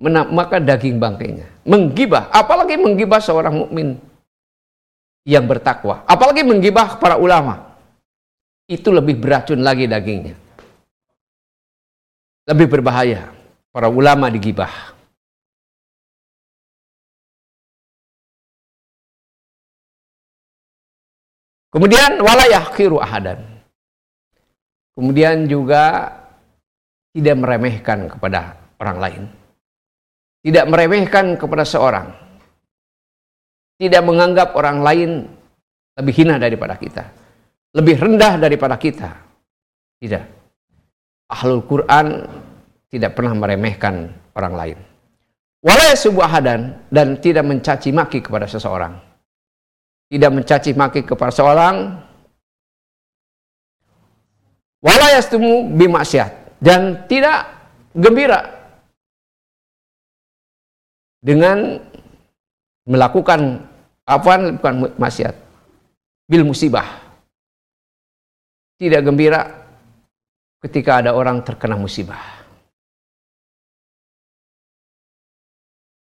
Maka daging bangkainya, menggibah, apalagi menggibah seorang mukmin yang bertakwa, apalagi menggibah para ulama, itu lebih beracun lagi dagingnya, lebih berbahaya. Para ulama digibah, kemudian wala yahqiru ahadan, kemudian juga tidak meremehkan kepada orang lain. Tidak meremehkan kepada seorang. Tidak menganggap orang lain lebih hina daripada kita. Lebih rendah daripada kita. Tidak. Ahlul Quran tidak pernah meremehkan orang lain. Wala yasubu ahadan, dan tidak mencaci maki kepada seseorang. Tidak mencaci maki kepada seorang. Wala yastumu bimaksiat, dan tidak gembira dengan melakukan bukan maksiat, bil musibah, tidak gembira ketika ada orang terkena musibah.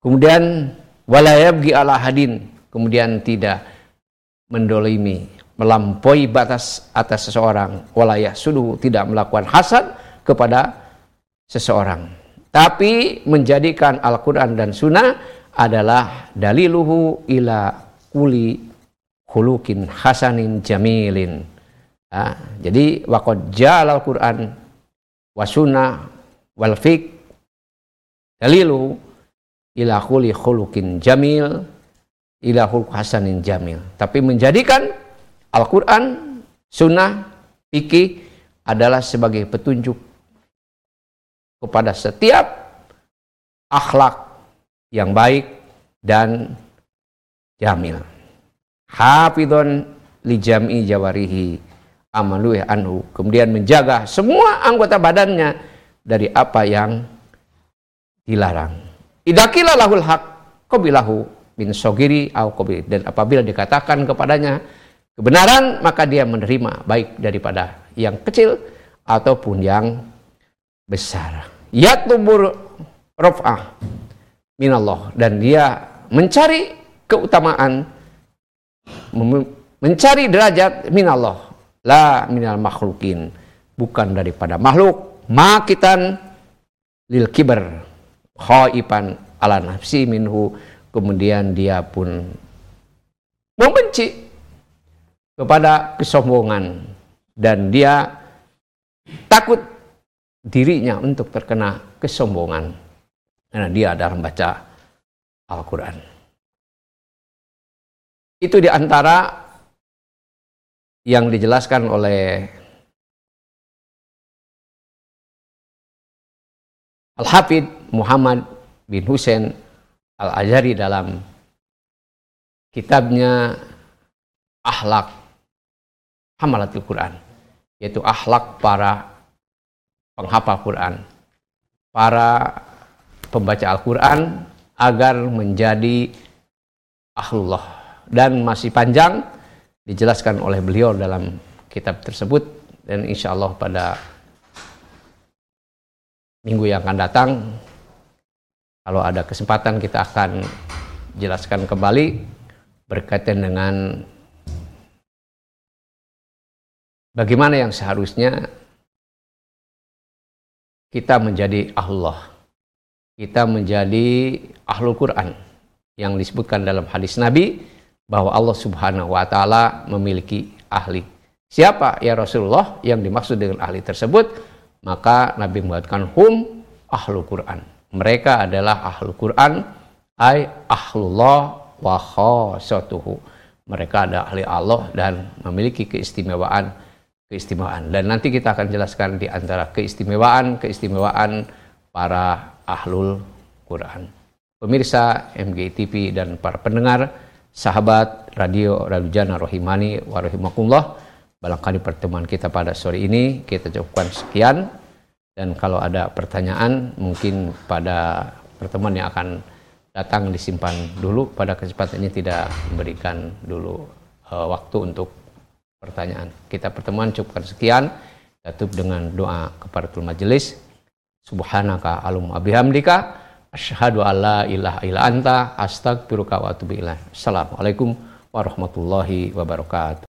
Kemudian wala yabghi ala hadin, kemudian tidak mendolimi, melampaui batas atas seseorang. Wala yahsudu, tidak melakukan hasad kepada seseorang. Tapi menjadikan Al-Quran dan Sunnah adalah daliluhu ila kuli khuluqin hasanin jamilin. Nah, jadi waqad ja'al Al-Quran wa Sunnah wal fiqh daliluhu ila kuli khuluqin jamil ila khuluq hasanin jamil. Tapi menjadikan Al-Quran, Sunnah, fikih adalah sebagai petunjuk kepada setiap akhlak yang baik dan jamil. Hafidhon li jam'i jawarihi amaluhi anhu. Kemudian menjaga semua anggota badannya dari apa yang dilarang. Idakila lahul haq qabilahu min sogiri au qabil. Dan apabila dikatakan kepadanya kebenaran, maka dia menerima baik daripada yang kecil ataupun yang besar. Yatubur raf'ah minallah, dan dia mencari keutamaan, mencari derajat minallah, la minal makhlukin, bukan daripada makhluk. Makitan lil kibar khaiban ala nafsi minhu, kemudian dia pun membenci kepada kesombongan, dan dia takut dirinya untuk terkena kesombongan karena dia dalam membaca Al-Quran. Itu diantara yang dijelaskan oleh Al-Hafidh Muhammad bin Husain al-Ajari dalam kitabnya Akhlak Hamalatul Quran, yaitu akhlak para penghafal Quran, para pembaca Al-Quran, agar menjadi ahlullah. Dan masih panjang dijelaskan oleh beliau dalam kitab tersebut, dan insya Allah pada minggu yang akan datang kalau ada kesempatan kita akan jelaskan kembali berkaitan dengan bagaimana yang seharusnya kita menjadi ahlullah, kita menjadi ahlul Quran, yang disebutkan dalam hadis Nabi bahwa Allah Subhanahu wa taala memiliki ahli. Siapa ya Rasulullah yang dimaksud dengan ahli tersebut? Maka Nabi mengatakan hum ahlul Quran. Mereka adalah ahlul Quran, ay ahlullah wa khasatuhu. Mereka adalah ahli Allah dan memiliki keistimewaan. Dan nanti kita akan jelaskan di antara keistimewaan para ahlul Quran. Pemirsa MGTV dan para pendengar sahabat Radio Riyadul Jannah rahimani wa rahimakumullah, barangkali pertemuan kita pada sore ini kita cukupkan sekian, dan kalau ada pertanyaan mungkin pada pertemuan yang akan datang disimpan dulu. Pada kesempatan ini tidak memberikan dulu waktu untuk pertanyaan. Kita pertemuan cukupkan sekian, tutup dengan doa kafaratul majelis. Subhanaka allahumma bihamdika asyhadu alla ilaha illa anta astaghfiruka wa atubu ilaik. Assalamualaikum warahmatullahi wabarakatuh.